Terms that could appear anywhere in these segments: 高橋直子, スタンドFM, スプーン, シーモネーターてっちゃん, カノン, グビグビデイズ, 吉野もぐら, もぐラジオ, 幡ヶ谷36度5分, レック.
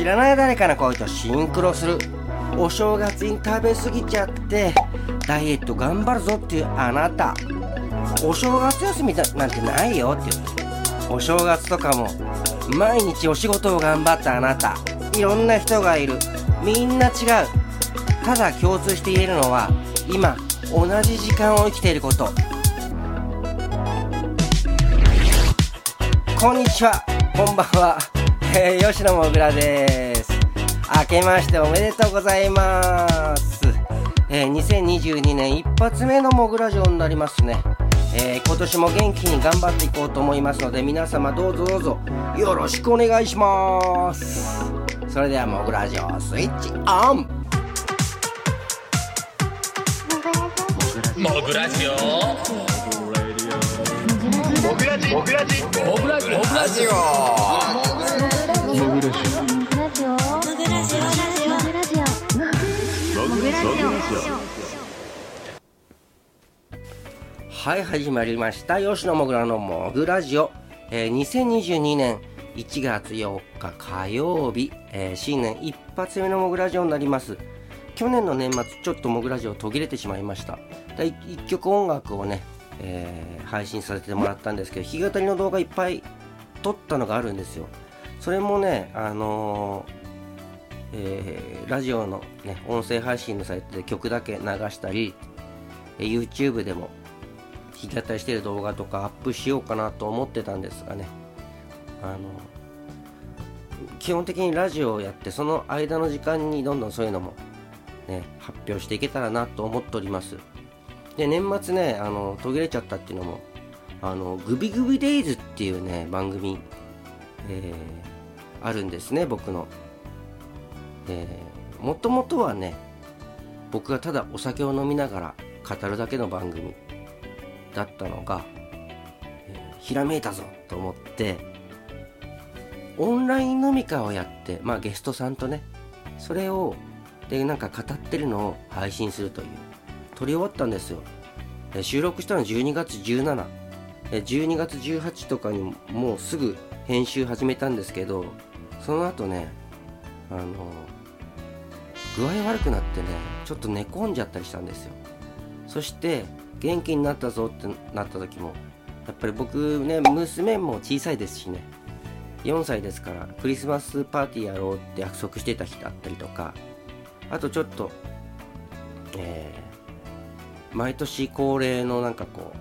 知らない誰かの声とシンクロする。お正月に食べ過ぎちゃってダイエット頑張るぞっていうあなた、お正月休みなんてないよっていう。お正月とかも毎日お仕事を頑張ったあなた、いろんな人がいる。みんな違う。ただ共通して言えるのは、今同じ時間を生きていること。こんにちは、こんばんは、吉野もぐらです。明けましておめでとうございます。2022年一発目のもぐら城になりますね。今年も元気に頑張っていこうと思いますので、皆様どうぞどうぞよろしくお願いします。それではもぐら城スイッチオン。もぐら城はい、始まりました吉野もぐらのもぐラジオ。2022年1月4日火曜日、新年一発目のもぐラジオになります。去年の年末ちょっともぐラジオ途切れてしまいました。1曲音楽をね、配信させてもらったんですけど、弾き語りの動画いっぱい撮ったのがあるんですよ。それもね、ラジオの、ね、音声配信のサイトで曲だけ流したり、YouTube でも弾き語りしてる動画とかアップしようかなと思ってたんですがね、基本的にラジオをやって、その間の時間にどんどんそういうのも、ね、発表していけたらなと思っております。で、年末ね、途切れちゃったっていうのも、グビグビデイズっていうね、番組、あるんですね、僕の。もともとはね、僕がただお酒を飲みながら語るだけの番組だったのが、ひらめいたぞと思って、オンライン飲み会をやって、まあゲストさんとね、それを、で、なんか語ってるのを配信するという。撮り終わったんですよ。収録したの12月17、12月18とかにもうすぐ編集始めたんですけど、その後ね、具合悪くなってね、ちょっと寝込んじゃったりしたんですよ。そして元気になったぞってなった時も、やっぱり僕ね、娘も小さいですしね、4歳ですから、クリスマスパーティーやろうって約束してた日だったりとか、あとちょっと、毎年恒例のなんかこ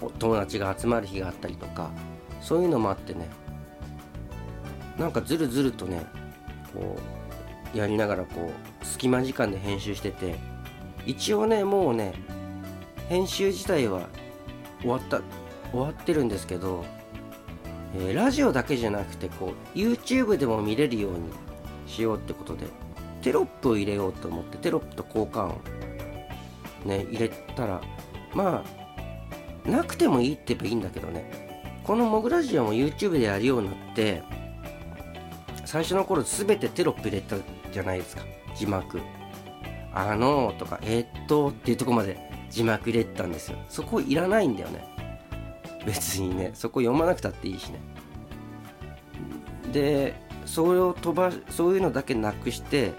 う友達が集まる日があったりとか、そういうのもあってね、なんかずるずるとね、こうやりながら、こう隙間時間で編集してて、一応ね、もうね、編集自体は終わってるんですけど、ラジオだけじゃなくて、こう YouTube でも見れるようにしようってことで、テロップを入れようと思って、テロップと効果音ね、入れたら、まあなくてもいいって言えばいいんだけどね、このもぐらジオも YouTube でやるようになって、最初の頃全てテロップ入れたじゃないですか、字幕。とかっていうとこまで字幕入れてたんですよ。そこいらないんだよね、別にね。そこ読まなくたっていいしね。で、そういうのだけなくして、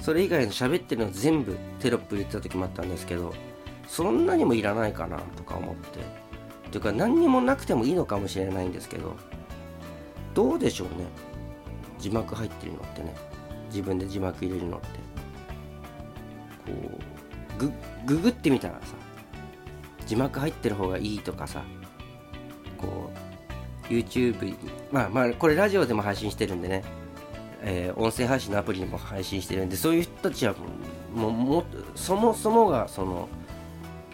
それ以外の喋ってるの全部テロップ入れてた時もあったんですけど、そんなにもいらないかなとか思って、というか何にもなくてもいいのかもしれないんですけど、どうでしょうね、字幕入ってるのってね、自分で字幕入れるのって、こうググってみたらさ、字幕入ってる方がいいとかさ、こう YouTube、 まあこれラジオでも配信してるんでね、音声配信のアプリでも配信してるんで、そういう人たちはもうそもそもがその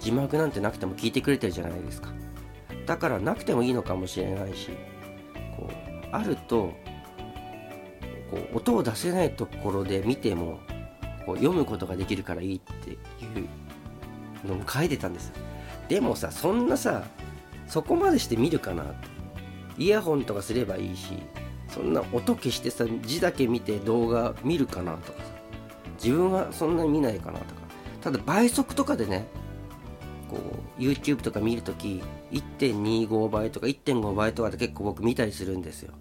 字幕なんてなくても聞いてくれてるじゃないですか。だからなくてもいいのかもしれないし、こうあるとこう音を出せないところで見てもこう読むことができるからいいっていうのも書いてたんですよ。でもさ、そんなさ、そこまでして見るかなって。イヤホンとかすればいいし、そんな音消してさ、字だけ見て動画見るかなとかさ、自分はそんなに見ないかなとか。ただ倍速とかでね、こう YouTube とか見るとき 1.25 倍とか 1.5 倍とかで結構僕見たりするんですよ。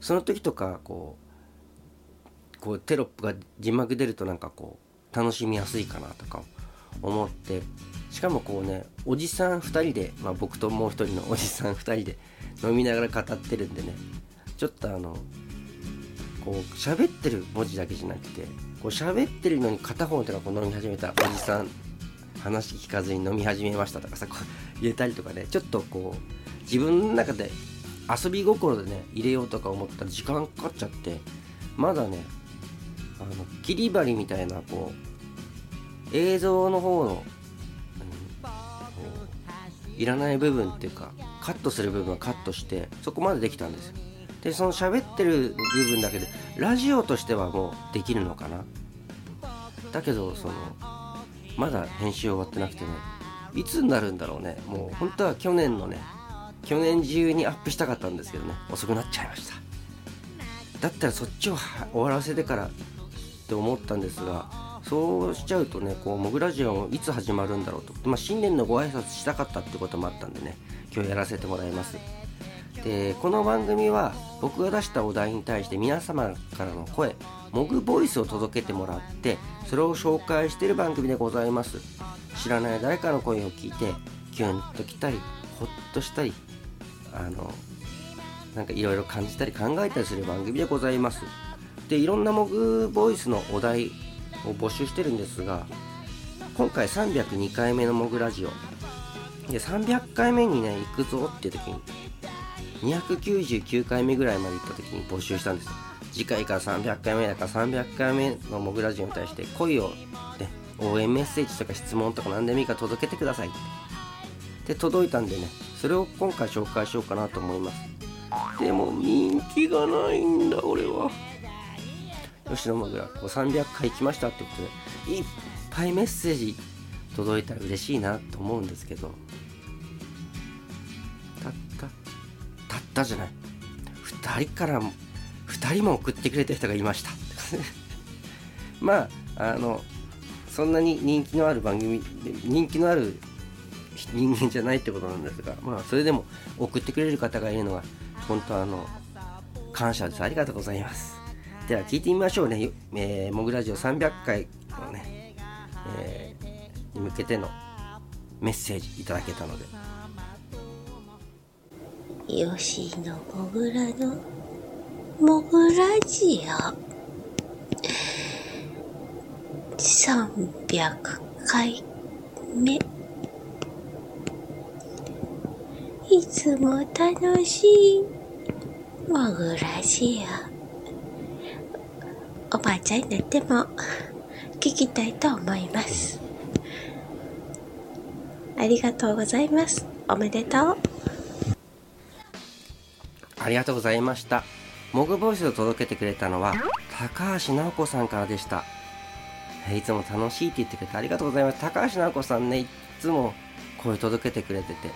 その時とかこうこうテロップが字幕出るとなんかこう楽しみやすいかなとか思って、しかもこうねおじさん2人で、まあ、僕ともう一人のおじさん2人で飲みながら語ってるんでね、ちょっとこう喋ってる文字だけじゃなくて、こう喋ってるのに片方の手がこう飲み始めたおじさん話聞かずに飲み始めましたとかさ、こう入れたりとかね、ちょっとこう自分の中で遊び心でね入れようとか思ったら時間かかっちゃって、まだね切り張りみたいなこう映像の方の、いらない部分っていうかカットする部分はカットしてそこまでできたんですよ。でその喋ってる部分だけでラジオとしてはもうできるのかな、だけどそのまだ編集終わってなくてね、いつになるんだろうね。もう本当は去年中にアップしたかったんですけどね、遅くなっちゃいました。だったらそっちを終わらせてからって思ったんですが、そうしちゃうとねこうモグラジオもいつ始まるんだろうと、まあ、新年のご挨拶したかったってこともあったんでね、今日やらせてもらいます。でこの番組は僕が出したお題に対して皆様からの声、モグボイスを届けてもらってそれを紹介している番組でございます。知らない誰かの声を聞いてキュンときたりホッとしたりなんかいろいろ感じたり考えたりする番組でございます。でいろんなモグボイスのお題を募集してるんですが、今回302回目のモグラジオで300回目にね行くぞって時に299回目ぐらいまで行った時に募集したんです。次回から300回目だから300回目のモグラジオに対して恋を、ね、応援メッセージとか質問とか何でもいいから届けてくださいってで届いたんでね、それを今回紹介しようかなと思います。でも人気がないんだ俺は。吉野もぐら300回来ましたってことでいっぱいメッセージ届いたら嬉しいなと思うんですけど、たったじゃない、2人も送ってくれた人がいましたまあそんなに人気のある番組、人気のある人間じゃないってことなんですが、まあそれでも送ってくれる方がいるのは本当感謝です。ありがとうございます。では聞いてみましょうね。モグラジオ300回のね、に向けてのメッセージいただけたので、吉野もぐらのもぐらジオ300回目、いつも楽しいもぐらジオ、おばあちゃんになっても聞きたいと思います。ありがとうございます。おめでとう。ありがとうございました。モグボイスを届けてくれたのは高橋直子さんからでした。いつも楽しいって言ってくれてありがとうございます。高橋直子さんね、いつも声届けてくれてて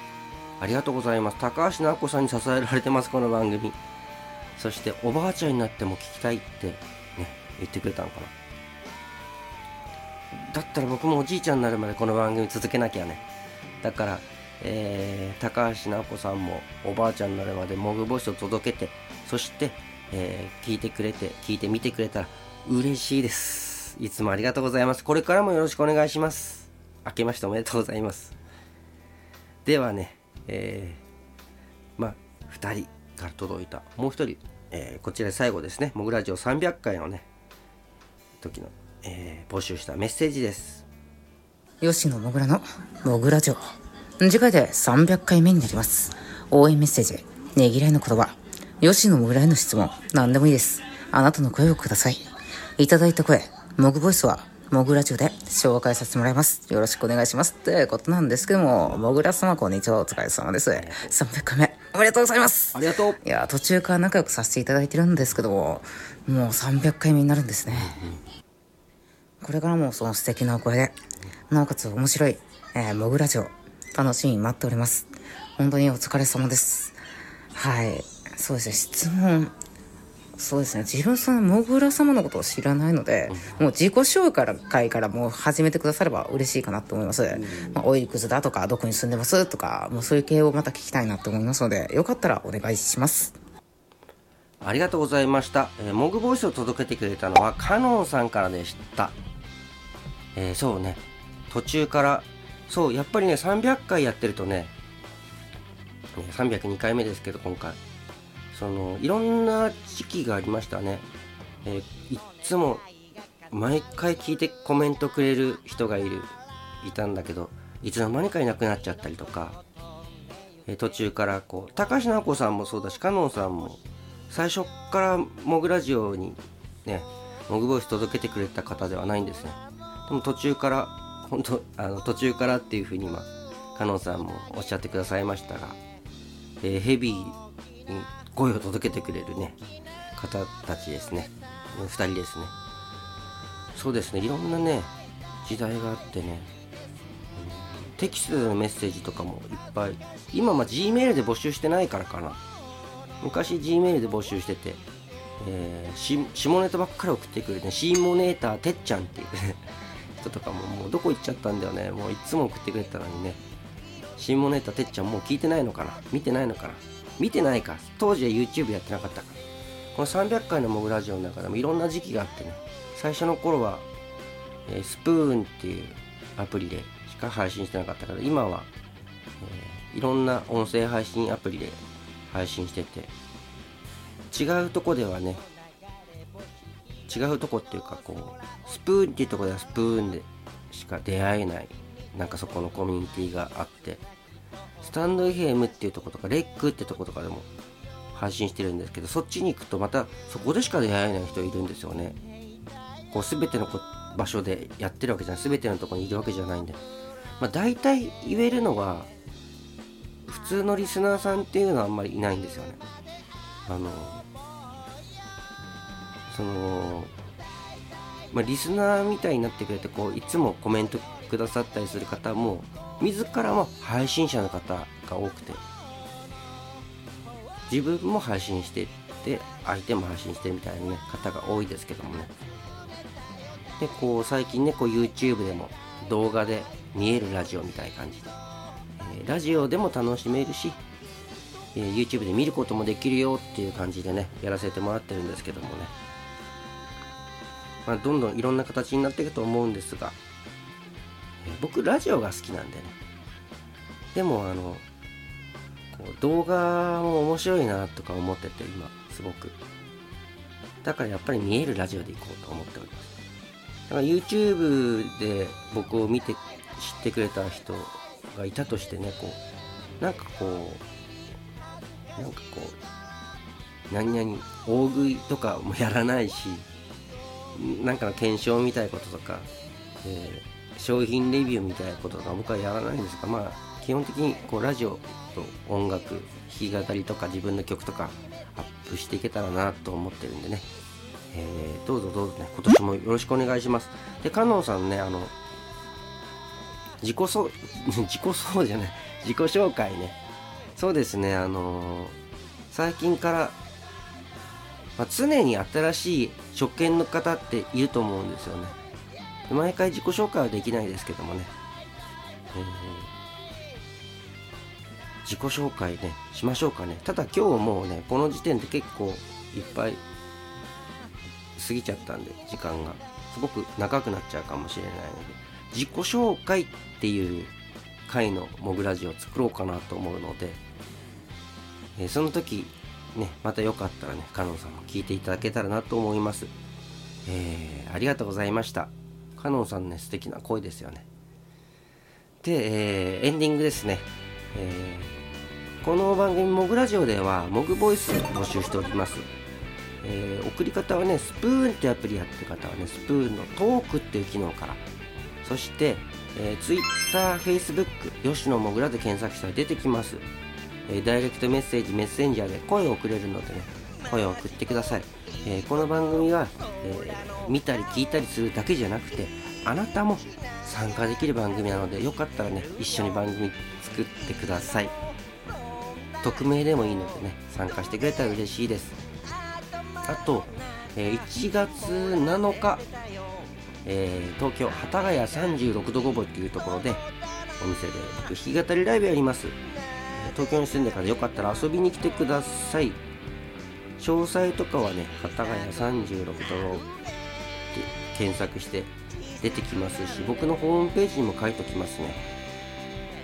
ありがとうございます。高橋直子さんに支えられてます、この番組。そしておばあちゃんになっても聞きたいって言ってくれたのかな。だったら僕もおじいちゃんになるまでこの番組続けなきゃね。だから、高橋直子さんもおばあちゃんになるまでモグボイスを届けて、そして、聞いてくれて聞いてみてくれたら嬉しいです。いつもありがとうございます。これからもよろしくお願いします。明けましておめでとうございます。ではね、まあ2人から届いたもう1人、こちら最後ですね、モグラジオ300回のね時の、募集したメッセージです。吉野もぐらのもぐらジオ、次回で300回目になります。応援メッセージ、ねぎらいの言葉、吉野もぐらへの質問、何でもいいです。あなたの声をください。いただいた声、もぐボイスはもぐらジオで紹介させてもらいます。よろしくお願いしますってことなんですけども、もぐら様こんにちは、お疲れ様です。300回目おめでとうございます。ありがとう。いや途中から仲良くさせていただいてるんですけども、もう300回目になるんですね、うん、これからもその素敵なお声でなおかつ面白い、モグラジオ楽しみに待っております。本当にお疲れ様です。はい、そうですね、質問、そうですね、自分さんモグラ様のことを知らないので、うん、もう自己紹介からもう始めてくだされば嬉しいかなと思います、うん、まあ、おいくつだとかどこに住んでますとか、もうそういう系をまた聞きたいなと思いますので、よかったらお願いします。ありがとうございました。モグボイスを届けてくれたのはカノンさんからでした。そうね、途中から、そう、やっぱりね、300回やってるとね、302回目ですけど、今回。いろんな時期がありましたね。いつも、毎回聞いてコメントくれる人がいたんだけど、いつの間にかいなくなっちゃったりとか、途中からこう、高橋直子さんもそうだし、カノンさんも、最初からモグラジオにね、モグボイス届けてくれた方ではないんですね。でも途中から、本当途中からっていうふうに今、カノンさんもおっしゃってくださいましたが、ヘビーに声を届けてくれるね、方たちですね。2人ですね。そうですね、いろんなね、時代があってね、テキストでのメッセージとかもいっぱい、今Gmail で募集してないからかな。昔 Gmail で募集してて、下ネタばっかり送ってくれて、ね、シーモネーターてっちゃんっていう人とかも、もうどこ行っちゃったんだよね。もういつも送ってくれたのにね。シーモネーターてっちゃんもう聞いてないのかな、見てないのかな、見てないか。当時は YouTube やってなかったから。この300回のモグラジオの中でもいろんな時期があってね、最初の頃は、スプーンっていうアプリでしか配信してなかったから、今は、いろんな音声配信アプリで配信してて、違うとこではね、違うとこっていうか、こうスプーンっていうとこではスプーンでしか出会えない、なんかそこのコミュニティがあって、スタンドFMっていうとことかレックってとことかでも配信してるんですけど、そっちに行くとまたそこでしか出会えない人いるんですよね。こう全ての場所でやってるわけじゃない、全てのとこにいるわけじゃないんで、大体言えるのは普通のリスナーさんっていうのはあんまりいないんですよね。リスナーみたいになってくれて、こういつもコメントくださったりする方も、自らも配信者の方が多くて、自分も配信してて、相手も配信してみたいな、ね、方が多いですけどもね。で、こう最近ね、こう YouTube でも動画で見えるラジオみたいな感じで、ラジオでも楽しめるし、YouTube で見ることもできるよっていう感じでね、やらせてもらってるんですけどもね。どんどんいろんな形になっていくと思うんですが、僕ラジオが好きなんでね。でも動画も面白いなとか思ってて、今すごく。だからやっぱり見えるラジオでいこうと思っております。だから YouTube で僕を見て知ってくれた人がいたとしてね、こうなんかこう何々大食いとかもやらないし、なんかの検証みたいなこととか、商品レビューみたいなこととか僕はやらないんですが、基本的にこうラジオと音楽弾き語りとか自分の曲とかアップしていけたらなと思ってるんでね、どうぞね、今年もよろしくお願いします。で、カノンさんね、自己紹介ね。そうですね、最近から、常に新しい初見の方っていると思うんですよね。毎回自己紹介はできないですけどもね、自己紹介ね、しましょうかね。ただ今日もうね、この時点で結構いっぱい過ぎちゃったんで、時間がすごく長くなっちゃうかもしれないので、自己紹介っていう回のモグラジオを作ろうかなと思うので、その時ね、またよかったらね、カノンさんも聞いていただけたらなと思います。ありがとうございました。カノンさんね、素敵な声ですよね。で、エンディングですね。この番組モグラジオではモグボイスを募集しております。送り方はね、スプーンってアプリやってる方はね、スプーンのトークっていう機能から、そして、Twitter、Facebook、吉野もぐらで検索したら出てきます。ダイレクトメッセージ、メッセンジャーで声を送れるのでね、声を送ってください。この番組は、見たり聞いたりするだけじゃなくて、あなたも参加できる番組なので、よかったらね、一緒に番組作ってください。匿名でもいいのでね、参加してくれたら嬉しいです。あと、1月7日、東京幡ヶ谷36度5分っていうところでお店で僕弾き語りライブやります。東京に住んでからよかったら遊びに来てください。詳細とかはね、幡ヶ谷36都道府って検索して出てきますし、僕のホームページにも書いておきますね。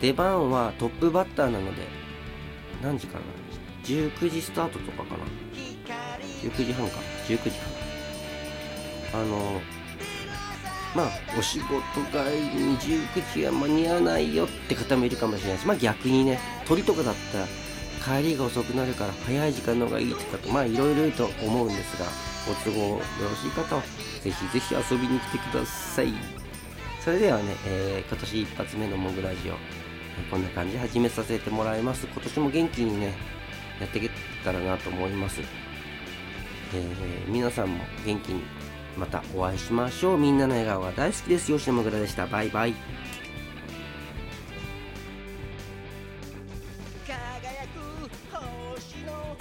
出番はトップバッターなので、何時かな、19時スタートとかかな、19時半か、まあお仕事帰りに19時は間に合わないよって方もいるかもしれないし、まあ逆にね、鳥とかだったら帰りが遅くなるから早い時間の方がいいって方、まあいろいろいると思うんですが、ご都合よろしい方はぜひぜひ遊びに来てください。それではね、今年一発目のモグラジオ、こんな感じで始めさせてもらいます。今年も元気にねやっていけたらなと思います。皆さんも元気にまたお会いしましょう。みんなの笑顔が大好きです。吉野もぐらでした。バイバイ。輝く星の